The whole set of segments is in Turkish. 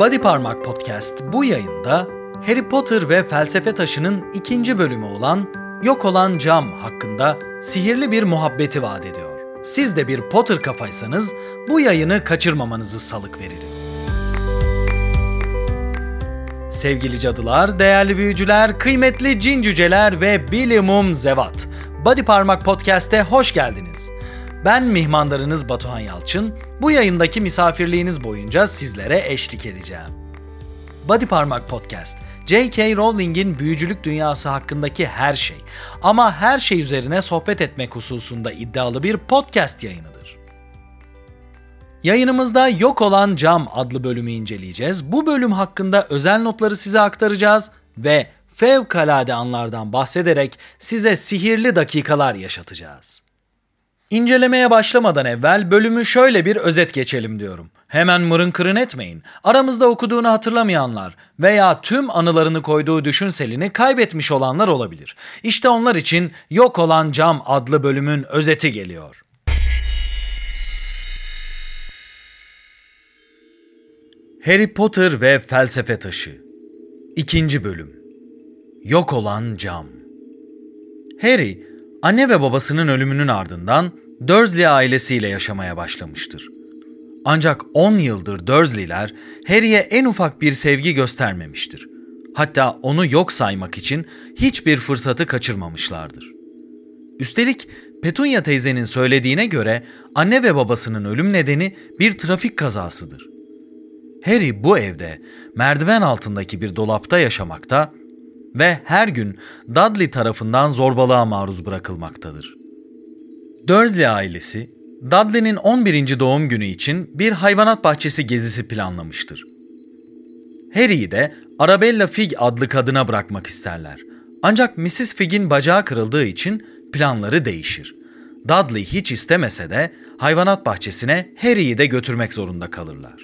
Body Parmak Podcast bu yayında Harry Potter ve Felsefe Taşı'nın ikinci bölümü olan Yok Olan Cam hakkında sihirli bir muhabbeti vaat ediyor. Siz de bir Potter kafaysanız bu yayını kaçırmamanızı salık veririz. Sevgili cadılar, değerli büyücüler, kıymetli cin cüceler ve bilimum zevat. Body Parmak Podcast'e hoş geldiniz. Ben mihmandarınız Batuhan Yalçın, bu yayındaki misafirliğiniz boyunca sizlere eşlik edeceğim. Body Parmak Podcast, J.K. Rowling'in büyücülük dünyası hakkındaki her şey ama her şey üzerine sohbet etmek hususunda iddialı bir podcast yayınıdır. Yayınımızda Yok Olan Cam adlı bölümü inceleyeceğiz. Bu bölüm hakkında özel notları size aktaracağız ve fevkalade anlardan bahsederek size sihirli dakikalar yaşatacağız. İncelemeye başlamadan evvel bölümü şöyle bir özet geçelim diyorum. Hemen mırın kırın etmeyin. Aramızda okuduğunu hatırlamayanlar veya tüm anılarını koyduğu düşünselini kaybetmiş olanlar olabilir. İşte onlar için Yok Olan Cam adlı bölümün özeti geliyor. Harry Potter ve Felsefe Taşı 2. Bölüm Yok Olan Cam. Harry, anne ve babasının ölümünün ardından Dursley ailesiyle yaşamaya başlamıştır. Ancak 10 yıldır Dursley'ler Harry'e en ufak bir sevgi göstermemiştir. Hatta onu yok saymak için hiçbir fırsatı kaçırmamışlardır. Üstelik Petunia teyzenin söylediğine göre anne ve babasının ölüm nedeni bir trafik kazasıdır. Harry bu evde merdiven altındaki bir dolapta yaşamakta ve her gün Dudley tarafından zorbalığa maruz bırakılmaktadır. Dursley ailesi, Dudley'nin 11. doğum günü için bir hayvanat bahçesi gezisi planlamıştır. Harry'i de Arabella Figg adlı kadına bırakmak isterler. Ancak Mrs. Figg'in bacağı kırıldığı için planları değişir. Dudley hiç istemese de hayvanat bahçesine Harry'i de götürmek zorunda kalırlar.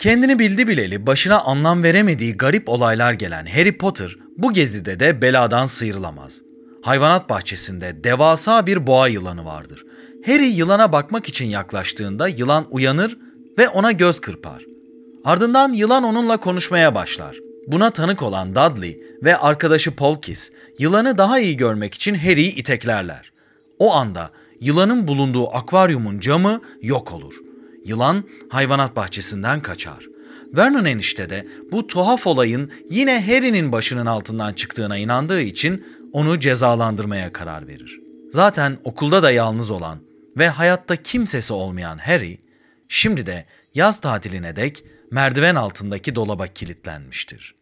Kendini bildi bileli başına anlam veremediği garip olaylar gelen Harry Potter bu gezide de beladan sıyrılamaz. Hayvanat bahçesinde devasa bir boğa yılanı vardır. Harry yılana bakmak için yaklaştığında yılan uyanır ve ona göz kırpar. Ardından yılan onunla konuşmaya başlar. Buna tanık olan Dudley ve arkadaşı Polkis yılanı daha iyi görmek için Harry'yi iteklerler. O anda yılanın bulunduğu akvaryumun camı yok olur. Yılan hayvanat bahçesinden kaçar. Vernon enişte de bu tuhaf olayın yine Harry'nin başının altından çıktığına inandığı için onu cezalandırmaya karar verir. Zaten okulda da yalnız olan ve hayatta kimsesi olmayan Harry, şimdi de yaz tatiline dek merdiven altındaki dolaba kilitlenmiştir.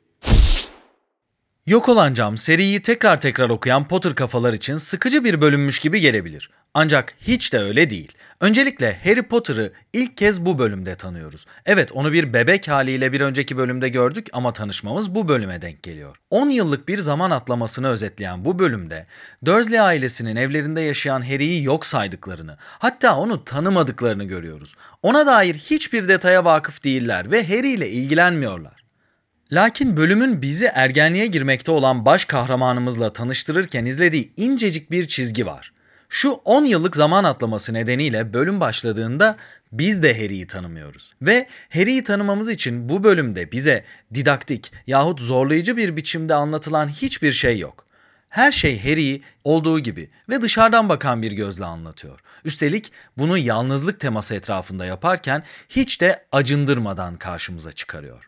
Yok Olan Cam seriyi tekrar tekrar okuyan Potter kafalar için sıkıcı bir bölünmüş gibi gelebilir. Ancak hiç de öyle değil. Öncelikle Harry Potter'ı ilk kez bu bölümde tanıyoruz. Evet, onu bir bebek haliyle bir önceki bölümde gördük ama tanışmamız bu bölüme denk geliyor. 10 yıllık bir zaman atlamasını özetleyen bu bölümde Dursley ailesinin evlerinde yaşayan Harry'yi yok saydıklarını, hatta onu tanımadıklarını görüyoruz. Ona dair hiçbir detaya vakıf değiller ve Harry ile ilgilenmiyorlar. Lakin bölümün bizi ergenliğe girmekte olan baş kahramanımızla tanıştırırken izlediği incecik bir çizgi var. Şu 10 yıllık zaman atlaması nedeniyle bölüm başladığında biz de Harry'i tanımıyoruz. Ve Harry'i tanımamız için bu bölümde bize didaktik yahut zorlayıcı bir biçimde anlatılan hiçbir şey yok. Her şey Harry'i olduğu gibi ve dışarıdan bakan bir gözle anlatıyor. Üstelik bunu yalnızlık teması etrafında yaparken hiç de acındırmadan karşımıza çıkarıyor.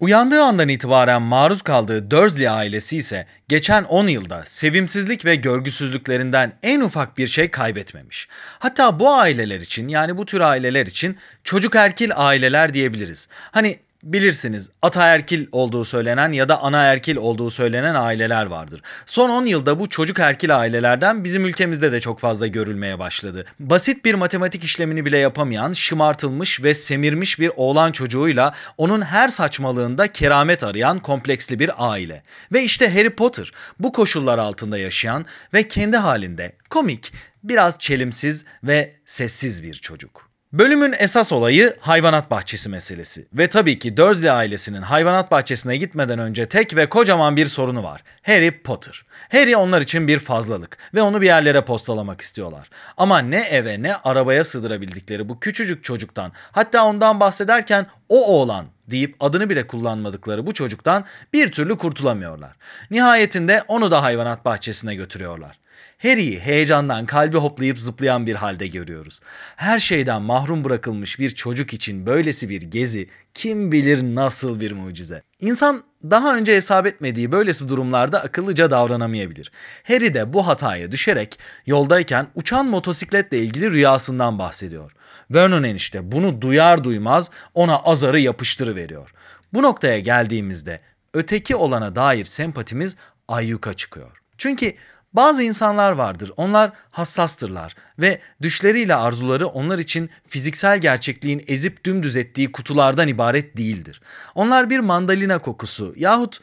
Uyandığı andan itibaren maruz kaldığı Dursley ailesi ise geçen 10 yılda sevimsizlik ve görgüsüzlüklerinden en ufak bir şey kaybetmemiş. Hatta bu aileler için, yani bu tür aileler için çocuk erkil aileler diyebiliriz. Hani bilirsiniz, ataerkil olduğu söylenen ya da anaerkil olduğu söylenen aileler vardır. Son 10 yılda bu çocuk erkil ailelerden bizim ülkemizde de çok fazla görülmeye başladı. Basit bir matematik işlemini bile yapamayan, şımartılmış ve semirmiş bir oğlan çocuğuyla onun her saçmalığında keramet arayan kompleksli bir aile. Ve işte Harry Potter bu koşullar altında yaşayan ve kendi halinde komik, biraz çelimsiz ve sessiz bir çocuk. Bölümün esas olayı hayvanat bahçesi meselesi ve tabii ki Dursley ailesinin hayvanat bahçesine gitmeden önce tek ve kocaman bir sorunu var. Harry Potter. Harry onlar için bir fazlalık ve onu bir yerlere postalamak istiyorlar. Ama ne eve ne arabaya sığdırabildikleri bu küçücük çocuktan, hatta ondan bahsederken o oğlan deyip adını bile kullanmadıkları bu çocuktan bir türlü kurtulamıyorlar. Nihayetinde onu da hayvanat bahçesine götürüyorlar. Harry'i heyecandan kalbi hoplayıp zıplayan bir halde görüyoruz. Her şeyden mahrum bırakılmış bir çocuk için böylesi bir gezi kim bilir nasıl bir mucize. İnsan daha önce hesap etmediği böylesi durumlarda akıllıca davranamayabilir. Harry de bu hataya düşerek yoldayken uçan motosikletle ilgili rüyasından bahsediyor. Vernon enişte bunu duyar duymaz ona azarı yapıştırıveriyor. Bu noktaya geldiğimizde öteki olana dair sempatimiz ayyuka çıkıyor. Çünkü bazı insanlar vardır, onlar hassastırlar ve düşleriyle arzuları onlar için fiziksel gerçekliğin ezip dümdüz ettiği kutulardan ibaret değildir. Onlar bir mandalina kokusu yahut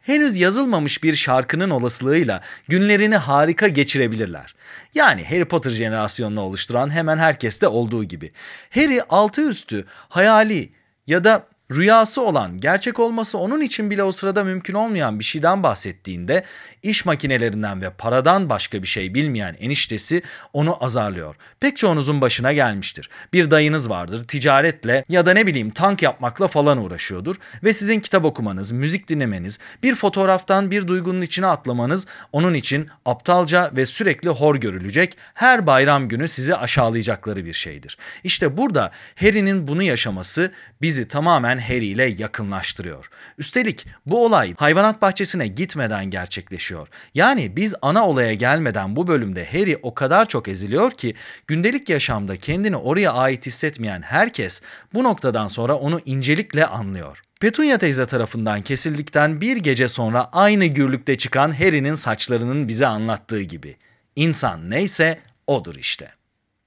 henüz yazılmamış bir şarkının olasılığıyla günlerini harika geçirebilirler. Yani Harry Potter jenerasyonunu oluşturan hemen herkeste olduğu gibi. Harry altı üstü hayali ya da rüyası olan, gerçek olması onun için bile o sırada mümkün olmayan bir şeyden bahsettiğinde iş makinelerinden ve paradan başka bir şey bilmeyen eniştesi onu azarlıyor. Pek çoğunuzun başına gelmiştir. Bir dayınız vardır, ticaretle ya da tank yapmakla falan uğraşıyordur ve sizin kitap okumanız, müzik dinlemeniz, bir fotoğraftan bir duygunun içine atlamanız onun için aptalca ve sürekli hor görülecek, her bayram günü sizi aşağılayacakları bir şeydir. İşte burada Harry'nin bunu yaşaması bizi tamamen Harry ile yakınlaştırıyor. Üstelik bu olay hayvanat bahçesine gitmeden gerçekleşiyor. Yani biz ana olaya gelmeden bu bölümde Harry o kadar çok eziliyor ki gündelik yaşamda kendini oraya ait hissetmeyen herkes bu noktadan sonra onu incelikle anlıyor. Petunia teyze tarafından kesildikten bir gece sonra aynı gürlükte çıkan Harry'nin saçlarının bize anlattığı gibi. İnsan neyse odur işte.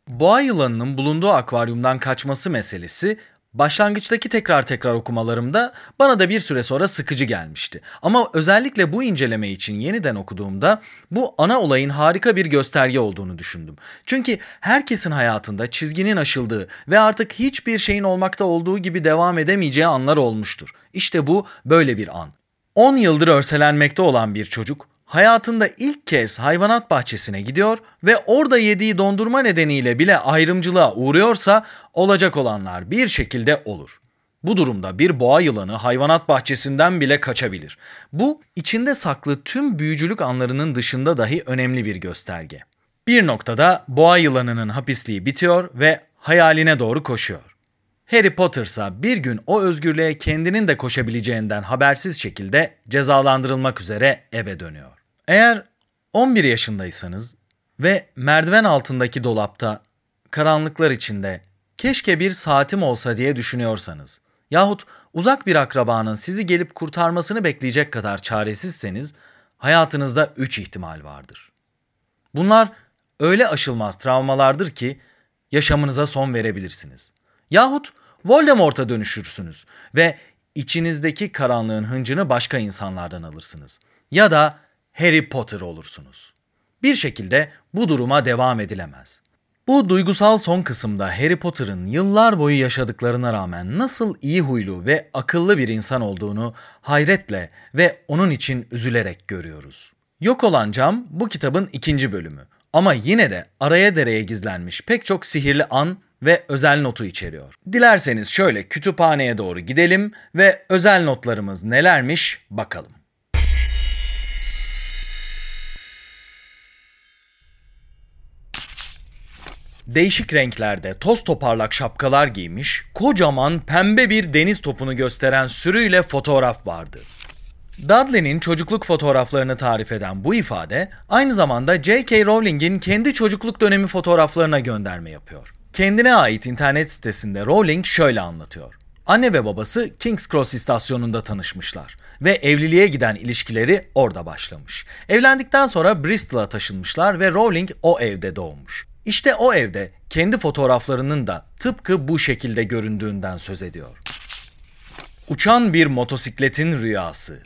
Boğa yılanının bulunduğu akvaryumdan kaçması meselesi başlangıçtaki tekrar okumalarımda bana da bir süre sonra sıkıcı gelmişti. Ama özellikle bu inceleme için yeniden okuduğumda bu ana olayın harika bir gösterge olduğunu düşündüm. Çünkü herkesin hayatında çizginin aşıldığı ve artık hiçbir şeyin olmakta olduğu gibi devam edemeyeceği anlar olmuştur. İşte bu böyle bir an. 10 yıldır örselenmekte olan bir çocuk hayatında ilk kez hayvanat bahçesine gidiyor ve orada yediği dondurma nedeniyle bile ayrımcılığa uğruyorsa olacak olanlar bir şekilde olur. Bu durumda bir boğa yılanı hayvanat bahçesinden bile kaçabilir. Bu içinde saklı tüm büyücülük anlarının dışında dahi önemli bir gösterge. Bir noktada boğa yılanının hapisliği bitiyor ve hayaline doğru koşuyor. Harry Potter'sa bir gün o özgürlüğe kendinin de koşabileceğinden habersiz şekilde cezalandırılmak üzere eve dönüyor. Eğer 11 yaşındaysanız ve merdiven altındaki dolapta, karanlıklar içinde keşke bir saatim olsa diye düşünüyorsanız yahut uzak bir akrabanın sizi gelip kurtarmasını bekleyecek kadar çaresizseniz hayatınızda 3 ihtimal vardır. Bunlar öyle aşılmaz travmalardır ki yaşamınıza son verebilirsiniz. Yahut Voldemort'a dönüşürsünüz ve içinizdeki karanlığın hıncını başka insanlardan alırsınız. Ya da Harry Potter olursunuz. Bir şekilde bu duruma devam edilemez. Bu duygusal son kısımda Harry Potter'ın yıllar boyu yaşadıklarına rağmen nasıl iyi huylu ve akıllı bir insan olduğunu hayretle ve onun için üzülerek görüyoruz. Yok olan Cam bu kitabın 2. bölümü ama yine de araya dereye gizlenmiş pek çok sihirli an ve özel notu içeriyor. Dilerseniz şöyle kütüphaneye doğru gidelim ve özel notlarımız nelermiş bakalım. Değişik renklerde toz toparlak şapkalar giymiş, kocaman pembe bir deniz topunu gösteren sürüyle fotoğraf vardı. Dudley'nin çocukluk fotoğraflarını tarif eden bu ifade aynı zamanda J.K. Rowling'in kendi çocukluk dönemi fotoğraflarına gönderme yapıyor. Kendine ait internet sitesinde Rowling şöyle anlatıyor. Anne ve babası King's Cross istasyonunda tanışmışlar ve evliliğe giden ilişkileri orada başlamış. Evlendikten sonra Bristol'a taşınmışlar ve Rowling o evde doğmuş. İşte o evde kendi fotoğraflarının da tıpkı bu şekilde göründüğünden söz ediyor. Uçan bir motosikletin rüyası.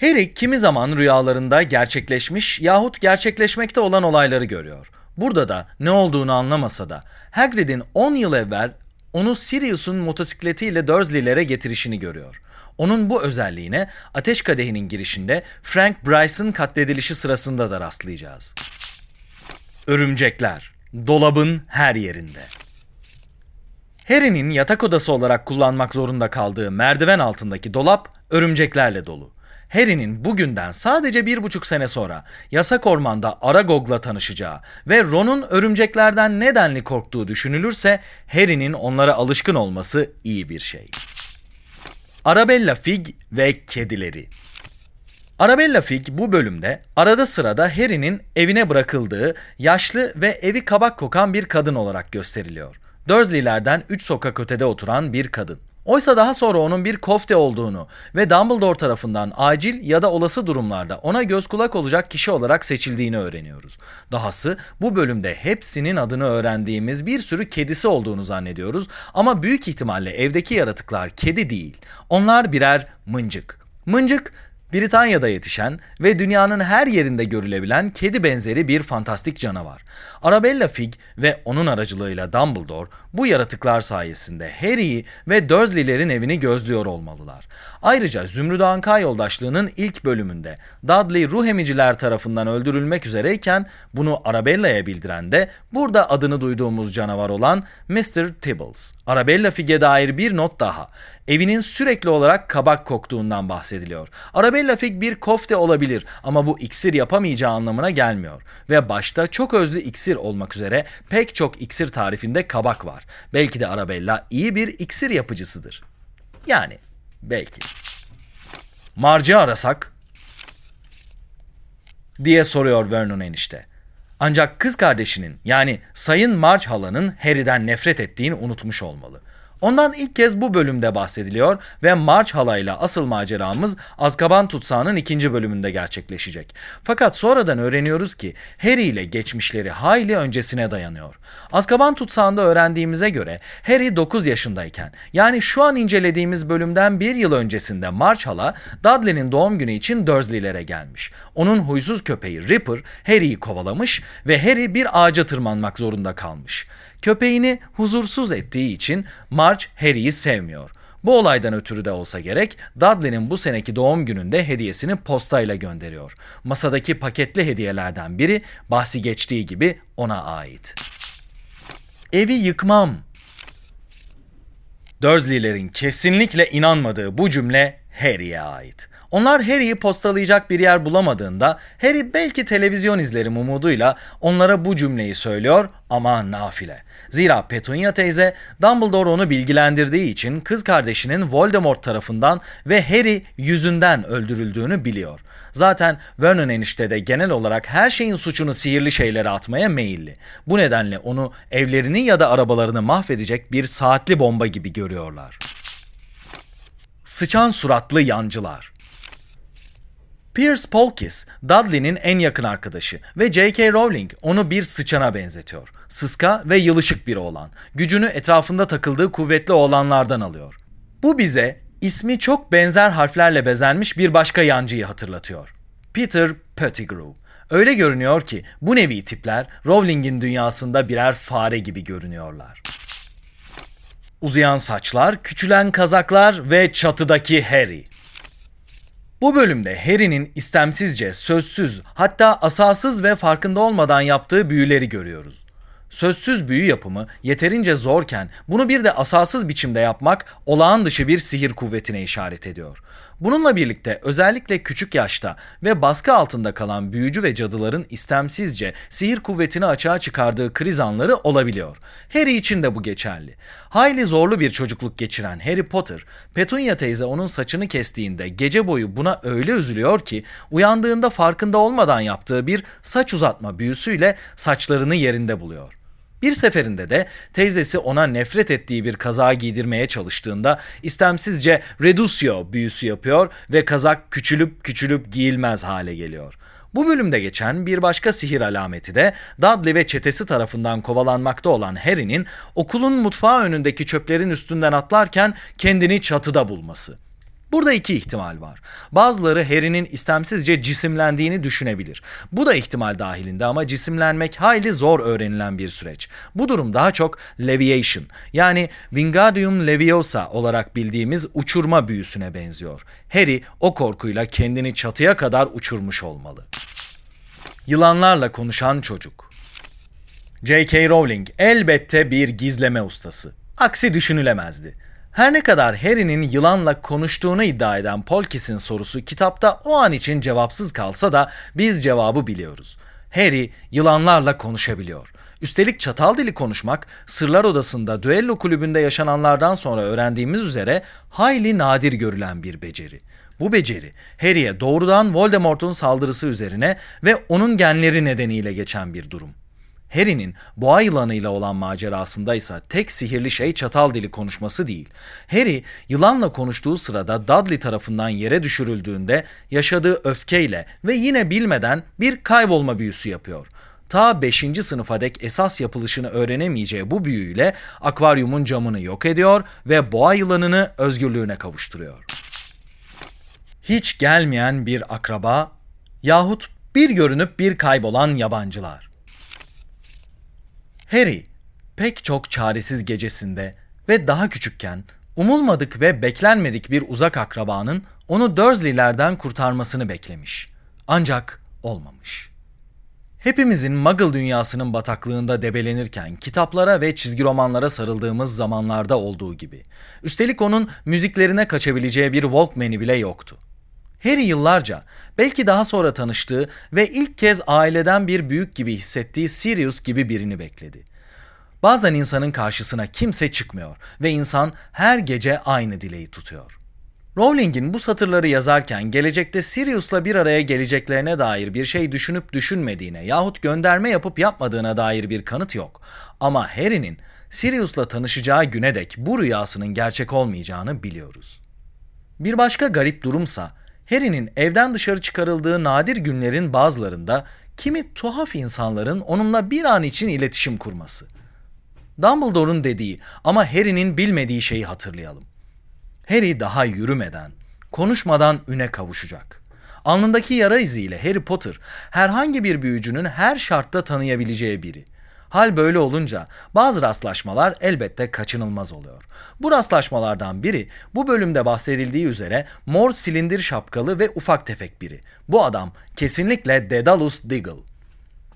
Harry kimi zaman rüyalarında gerçekleşmiş yahut gerçekleşmekte olan olayları görüyor. Burada da ne olduğunu anlamasa da Hagrid'in 10 yıl evvel onu Sirius'un motosikletiyle Dursley'lere getirişini görüyor. Onun bu özelliğine Ateş Kadehi'nin girişinde Frank Bryce'ın katledilişi sırasında da rastlayacağız. Örümcekler, dolabın her yerinde. Harry'nin yatak odası olarak kullanmak zorunda kaldığı merdiven altındaki dolap örümceklerle dolu. Harry'nin bugünden sadece 1,5 sene sonra Yasak Orman'da Aragog'la tanışacağı ve Ron'un örümceklerden nedenli korktuğu düşünülürse Harry'nin onlara alışkın olması iyi bir şey. Arabella Figg ve kedileri. Arabella Figg bu bölümde arada sırada Harry'nin evine bırakıldığı yaşlı ve evi kabak kokan bir kadın olarak gösteriliyor. Dursley'lerden 3 sokak ötede oturan bir kadın. Oysa daha sonra onun bir kofte olduğunu ve Dumbledore tarafından acil ya da olası durumlarda ona göz kulak olacak kişi olarak seçildiğini öğreniyoruz. Dahası bu bölümde hepsinin adını öğrendiğimiz bir sürü kedisi olduğunu zannediyoruz ama büyük ihtimalle evdeki yaratıklar kedi değil. Onlar birer mıncık. Mıncık, Britanya'da yetişen ve dünyanın her yerinde görülebilen kedi benzeri bir fantastik canavar. Arabella Figg ve onun aracılığıyla Dumbledore bu yaratıklar sayesinde Harry'i ve Dursley'lerin evini gözlüyor olmalılar. Ayrıca Zümrüdüan Kayyoldaşlığı'nın ilk bölümünde Dudley ruh emiciler tarafından öldürülmek üzereyken bunu Arabella'ya bildiren de burada adını duyduğumuz canavar olan Mr. Tibbles. Arabella Figg'e dair bir not daha. Evinin sürekli olarak kabak koktuğundan bahsediliyor. Arabella Figg bir kofte olabilir ama bu iksir yapamayacağı anlamına gelmiyor. Ve başta çok özlü iksir olmak üzere pek çok iksir tarifinde kabak var. Belki de Arabella iyi bir iksir yapıcısıdır. Yani belki. Marge'i arasak? Diye soruyor Vernon enişte. Ancak kız kardeşinin yani Sayın Marge halanın Harry'den nefret ettiğini unutmuş olmalı. Ondan ilk kez bu bölümde bahsediliyor ve Marge halayla asıl maceramız Azkaban Tutsağı'nın 2. bölümünde gerçekleşecek. Fakat sonradan öğreniyoruz ki Harry ile geçmişleri hayli öncesine dayanıyor. Azkaban Tutsağı'nda öğrendiğimize göre Harry 9 yaşındayken yani şu an incelediğimiz bölümden 1 yıl öncesinde Marge hala Dudley'nin doğum günü için Dursley'lere gelmiş. Onun huysuz köpeği Ripper Harry'i kovalamış ve Harry bir ağaca tırmanmak zorunda kalmış. Köpeğini huzursuz ettiği için Marge Harry'i sevmiyor. Bu olaydan ötürü de olsa gerek Dudley'nin bu seneki doğum gününde hediyesini postayla gönderiyor. Masadaki paketli hediyelerden biri bahsi geçtiği gibi ona ait. Evi yıkmam. Dursley'lerin kesinlikle inanmadığı bu cümle Harry'e ait. Onlar Harry'i postalayacak bir yer bulamadığında Harry belki televizyon izlerim umuduyla onlara bu cümleyi söylüyor ama nafile. Zira Petunia teyze Dumbledore onu bilgilendirdiği için kız kardeşinin Voldemort tarafından ve Harry yüzünden öldürüldüğünü biliyor. Zaten Vernon enişte de genel olarak her şeyin suçunu sihirli şeylere atmaya meyilli. Bu nedenle onu evlerini ya da arabalarını mahvedecek bir saatli bomba gibi görüyorlar. Sıçan suratlı yancılar. Piers Polkiss, Dudley'nin en yakın arkadaşı ve J.K. Rowling onu bir sıçana benzetiyor. Sıska ve yılışık bir oğlan. Gücünü etrafında takıldığı kuvvetli oğlanlardan alıyor. Bu bize ismi çok benzer harflerle bezenmiş bir başka yancıyı hatırlatıyor. Peter Pettigrew. Öyle görünüyor ki bu nevi tipler Rowling'in dünyasında birer fare gibi görünüyorlar. Uzayan saçlar, küçülen kazaklar ve çatıdaki Harry. Bu bölümde Harry'nin istemsizce, sözsüz, hatta asasız ve farkında olmadan yaptığı büyüleri görüyoruz. Sözsüz büyü yapımı yeterince zorken bunu bir de asasız biçimde yapmak olağan dışı bir sihir kuvvetine işaret ediyor. Bununla birlikte özellikle küçük yaşta ve baskı altında kalan büyücü ve cadıların istemsizce sihir kuvvetini açığa çıkardığı kriz anları olabiliyor. Harry için de bu geçerli. Hayli zorlu bir çocukluk geçiren Harry Potter, Petunia teyze onun saçını kestiğinde gece boyu buna öyle üzülüyor ki uyandığında farkında olmadan yaptığı bir saç uzatma büyüsüyle saçlarını yerinde buluyor. Bir seferinde de teyzesi ona nefret ettiği bir kazağı giydirmeye çalıştığında istemsizce reducio büyüsü yapıyor ve kazak küçülüp küçülüp giyilmez hale geliyor. Bu bölümde geçen bir başka sihir alameti de Dudley ve çetesi tarafından kovalanmakta olan Harry'nin okulun mutfağı önündeki çöplerin üstünden atlarken kendini çatıda bulması. Burada iki ihtimal var. Bazıları Harry'nin istemsizce cisimlendiğini düşünebilir. Bu da ihtimal dahilinde ama cisimlenmek hayli zor öğrenilen bir süreç. Bu durum daha çok Leviation yani Wingardium Leviosa olarak bildiğimiz uçurma büyüsüne benziyor. Harry o korkuyla kendini çatıya kadar uçurmuş olmalı. Yılanlarla konuşan çocuk. J.K. Rowling elbette bir gizleme ustası. Aksi düşünülemezdi. Her ne kadar Harry'nin yılanla konuştuğunu iddia eden Polkis'in sorusu kitapta o an için cevapsız kalsa da biz cevabı biliyoruz. Harry yılanlarla konuşabiliyor. Üstelik çatal dili konuşmak, Sırlar Odası'nda düello kulübünde yaşananlardan sonra öğrendiğimiz üzere hayli nadir görülen bir beceri. Bu beceri Harry'e doğrudan Voldemort'un saldırısı üzerine ve onun genleri nedeniyle geçen bir durum. Harry'nin boğa yılanıyla olan macerasındaysa tek sihirli şey çatal dili konuşması değil. Harry yılanla konuştuğu sırada Dudley tarafından yere düşürüldüğünde yaşadığı öfkeyle ve yine bilmeden bir kaybolma büyüsü yapıyor. Ta 5. sınıfa dek esas yapılışını öğrenemeyeceği bu büyüyle akvaryumun camını yok ediyor ve boğa yılanını özgürlüğüne kavuşturuyor. Hiç gelmeyen bir akraba yahut bir görünüp bir kaybolan yabancılar. Harry pek çok çaresiz gecesinde ve daha küçükken umulmadık ve beklenmedik bir uzak akrabanın onu Dursley'lerden kurtarmasını beklemiş. Ancak olmamış. Hepimizin Muggle dünyasının bataklığında debelenirken kitaplara ve çizgi romanlara sarıldığımız zamanlarda olduğu gibi. Üstelik onun müziklerine kaçabileceği bir Walkman'i bile yoktu. Harry yıllarca, belki daha sonra tanıştığı ve ilk kez aileden bir büyük gibi hissettiği Sirius gibi birini bekledi. Bazen insanın karşısına kimse çıkmıyor ve insan her gece aynı dileği tutuyor. Rowling'in bu satırları yazarken gelecekte Sirius'la bir araya geleceklerine dair bir şey düşünüp düşünmediğine yahut gönderme yapıp yapmadığına dair bir kanıt yok. Ama Harry'nin Sirius'la tanışacağı güne dek bu rüyasının gerçek olmayacağını biliyoruz. Bir başka garip durumsa Harry'nin evden dışarı çıkarıldığı nadir günlerin bazılarında kimi tuhaf insanların onunla bir an için iletişim kurması. Dumbledore'un dediği ama Harry'nin bilmediği şeyi hatırlayalım. Harry daha yürümeden, konuşmadan üne kavuşacak. Alnındaki yara iziyle Harry Potter herhangi bir büyücünün her şartta tanıyabileceği biri. Hal böyle olunca bazı rastlaşmalar elbette kaçınılmaz oluyor. Bu rastlaşmalardan biri bu bölümde bahsedildiği üzere mor silindir şapkalı ve ufak tefek biri. Bu adam kesinlikle Dedalus Diggle.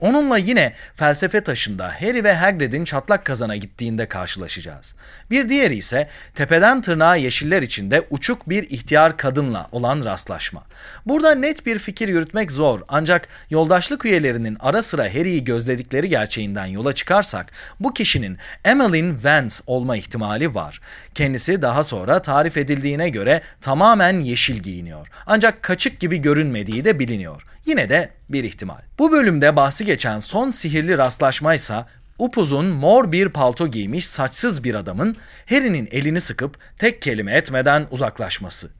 Onunla yine felsefe taşında Harry ve Hagrid'in çatlak kazana gittiğinde karşılaşacağız. Bir diğeri ise tepeden tırnağa yeşiller içinde uçuk bir ihtiyar kadınla olan rastlaşma. Burada net bir fikir yürütmek zor ancak yoldaşlık üyelerinin ara sıra Harry'i gözledikleri gerçeğinden yola çıkarsak bu kişinin Emmeline Vance olma ihtimali var. Kendisi daha sonra tarif edildiğine göre tamamen yeşil giyiniyor ancak kaçık gibi görünmediği de biliniyor. Yine de bir ihtimal. Bu bölümde bahsi geçen son sihirli rastlaşmaysa upuzun mor bir palto giymiş saçsız bir adamın Harry'nin elini sıkıp tek kelime etmeden uzaklaşması.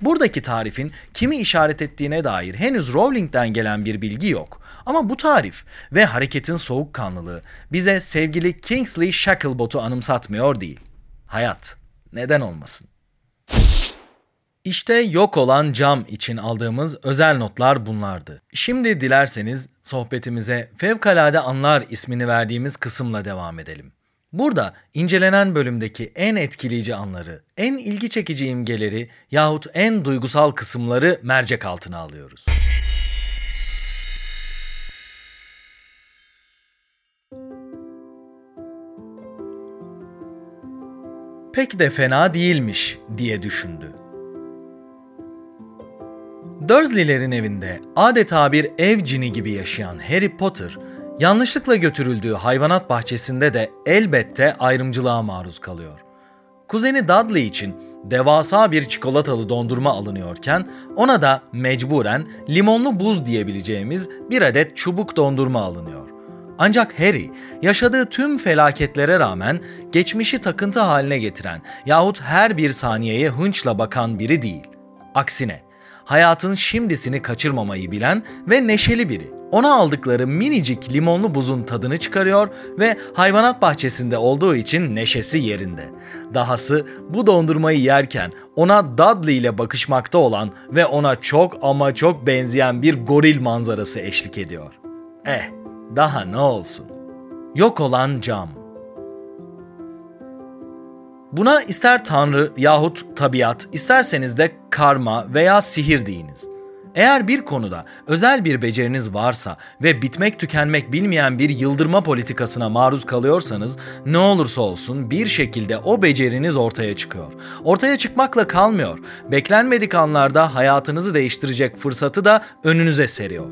Buradaki tarifin kimi işaret ettiğine dair henüz Rowling'den gelen bir bilgi yok. Ama bu tarif ve hareketin soğukkanlılığı bize sevgili Kingsley Shacklebott'u anımsatmıyor değil. Hayat, neden olmasın? İşte yok olan cam için aldığımız özel notlar bunlardı. Şimdi dilerseniz sohbetimize Fevkalade Anlar ismini verdiğimiz kısımla devam edelim. Burada incelenen bölümdeki en etkileyici anları, en ilgi çekici imgeleri yahut en duygusal kısımları mercek altına alıyoruz. Pek de fena değilmiş diye düşündü. Dursley'lerin evinde adeta bir ev cini gibi yaşayan Harry Potter, yanlışlıkla götürüldüğü hayvanat bahçesinde de elbette ayrımcılığa maruz kalıyor. Kuzeni Dudley için devasa bir çikolatalı dondurma alınıyorken ona da mecburen limonlu buz diyebileceğimiz bir adet çubuk dondurma alınıyor. Ancak Harry, yaşadığı tüm felaketlere rağmen geçmişi takıntı haline getiren yahut her bir saniyeye hınçla bakan biri değil. Aksine hayatın şimdisini kaçırmamayı bilen ve neşeli biri. Ona aldıkları minicik limonlu buzun tadını çıkarıyor ve hayvanat bahçesinde olduğu için neşesi yerinde. Dahası bu dondurmayı yerken ona Dudley ile bakışmakta olan ve ona çok ama çok benzeyen bir goril manzarası eşlik ediyor. Daha ne olsun? Yok olan cam. Buna ister tanrı yahut tabiat, isterseniz de karma veya sihir deyiniz. Eğer bir konuda özel bir beceriniz varsa ve bitmek tükenmek bilmeyen bir yıldırma politikasına maruz kalıyorsanız, ne olursa olsun bir şekilde o beceriniz ortaya çıkıyor. Ortaya çıkmakla kalmıyor, beklenmedik anlarda hayatınızı değiştirecek fırsatı da önünüze seriyor.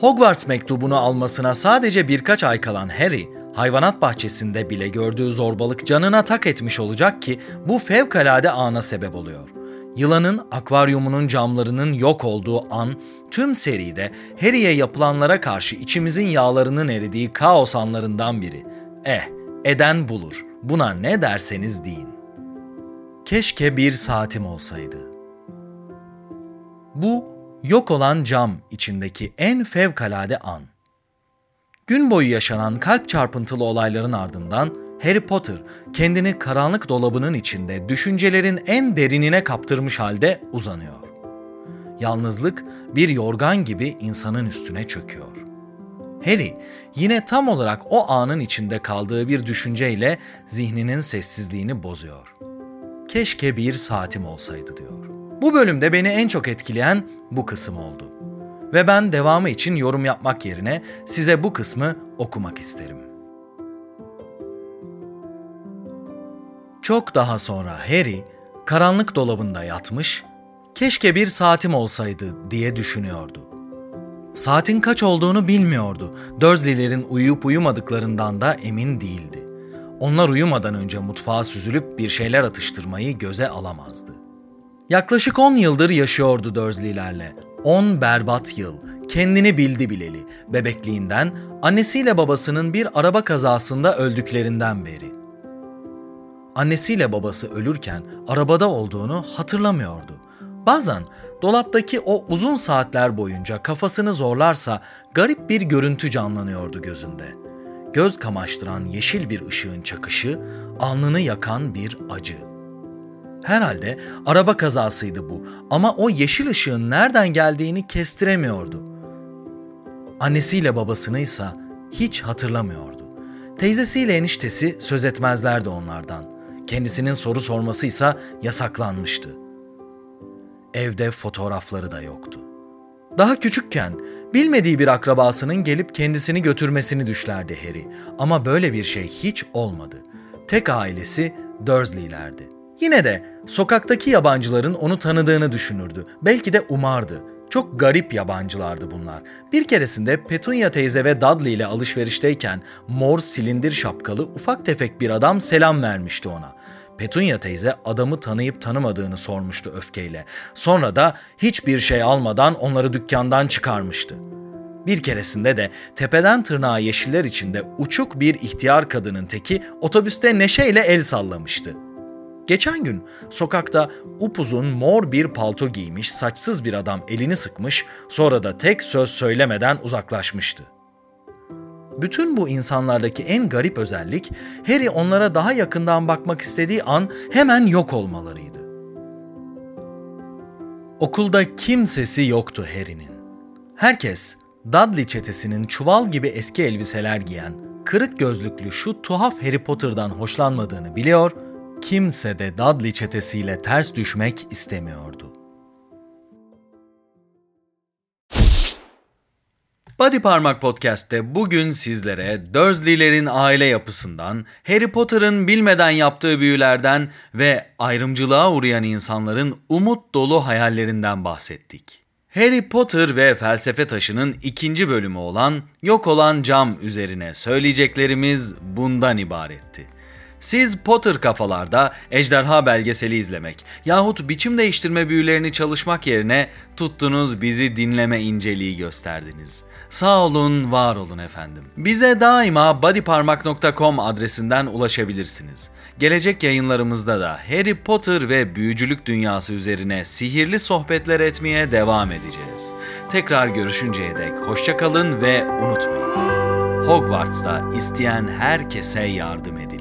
Hogwarts mektubunu almasına sadece birkaç ay kalan Harry, hayvanat bahçesinde bile gördüğü zorbalık canına tak etmiş olacak ki bu fevkalade ana sebep oluyor. Yılanın akvaryumunun camlarının yok olduğu an, tüm seride Harry'e yapılanlara karşı içimizin yağlarının eridiği kaos anlarından biri. Eden bulur. Buna ne derseniz deyin. Keşke bir saatim olsaydı. Bu, yok olan cam içindeki en fevkalade an. Gün boyu yaşanan kalp çarpıntılı olayların ardından Harry Potter kendini karanlık dolabının içinde düşüncelerin en derinine kaptırmış halde uzanıyor. Yalnızlık bir yorgan gibi insanın üstüne çöküyor. Harry yine tam olarak o anın içinde kaldığı bir düşünceyle zihninin sessizliğini bozuyor. Keşke bir saatim olsaydı diyor. Bu bölümde beni en çok etkileyen bu kısım oldu. Ve ben devamı için yorum yapmak yerine size bu kısmı okumak isterim. Çok daha sonra Harry, karanlık dolabında yatmış, keşke bir saatim olsaydı diye düşünüyordu. Saatin kaç olduğunu bilmiyordu. Dursley'lerin uyuyup uyumadıklarından da emin değildi. Onlar uyumadan önce mutfağa süzülüp bir şeyler atıştırmayı göze alamazdı. Yaklaşık 10 yıldır yaşıyordu Dursley'lerle. 10 berbat yıl, kendini bildi bileli, bebekliğinden, annesiyle babasının bir araba kazasında öldüklerinden beri. Annesiyle babası ölürken arabada olduğunu hatırlamıyordu. Bazen dolaptaki o uzun saatler boyunca kafasını zorlarsa garip bir görüntü canlanıyordu gözünde. Göz kamaştıran yeşil bir ışığın çakışı, alnını yakan bir acı. Herhalde araba kazasıydı bu ama o yeşil ışığın nereden geldiğini kestiremiyordu. Annesiyle babasını ise hiç hatırlamıyordu. Teyzesiyle eniştesi söz etmezlerdi onlardan. Kendisinin soru sorması ise yasaklanmıştı. Evde fotoğrafları da yoktu. Daha küçükken bilmediği bir akrabasının gelip kendisini götürmesini düşlerdi Harry. Ama böyle bir şey hiç olmadı. Tek ailesi Dursley'lerdi. Yine de sokaktaki yabancıların onu tanıdığını düşünürdü. Belki de umardı. Çok garip yabancılardı bunlar. Bir keresinde Petunia teyze ve Dudley ile alışverişteyken mor silindir şapkalı ufak tefek bir adam selam vermişti ona. Petunia teyze adamı tanıyıp tanımadığını sormuştu öfkeyle. Sonra da hiçbir şey almadan onları dükkandan çıkarmıştı. Bir keresinde de tepeden tırnağa yeşiller içinde uçuk bir ihtiyar kadının teki otobüste neşeyle el sallamıştı. Geçen gün sokakta upuzun mor bir palto giymiş saçsız bir adam elini sıkmış, sonra da tek söz söylemeden uzaklaşmıştı. Bütün bu insanlardaki en garip özellik, Harry onlara daha yakından bakmak istediği an hemen yok olmalarıydı. Okulda kimsesi yoktu Harry'nin. Herkes, Dudley çetesinin çuval gibi eski elbiseler giyen, kırık gözlüklü şu tuhaf Harry Potter'dan hoşlanmadığını biliyor, kimse de Dudley çetesiyle ters düşmek istemiyordu. Body Parmak Podcast'te bugün sizlere Dursley'lerin aile yapısından, Harry Potter'ın bilmeden yaptığı büyülerden ve ayrımcılığa uğrayan insanların umut dolu hayallerinden bahsettik. Harry Potter ve Felsefe Taşı'nın ikinci bölümü olan Yok Olan Cam üzerine söyleyeceklerimiz bundan ibaretti. Siz Potter kafalarda ejderha belgeseli izlemek yahut biçim değiştirme büyülerini çalışmak yerine tuttunuz bizi dinleme inceliği gösterdiniz. Sağ olun, var olun efendim. Bize daima bodyparmak.com adresinden ulaşabilirsiniz. Gelecek yayınlarımızda da Harry Potter ve büyücülük dünyası üzerine sihirli sohbetler etmeye devam edeceğiz. Tekrar görüşünceye dek hoşça kalın ve unutmayın. Hogwarts'ta isteyen herkese yardım edin.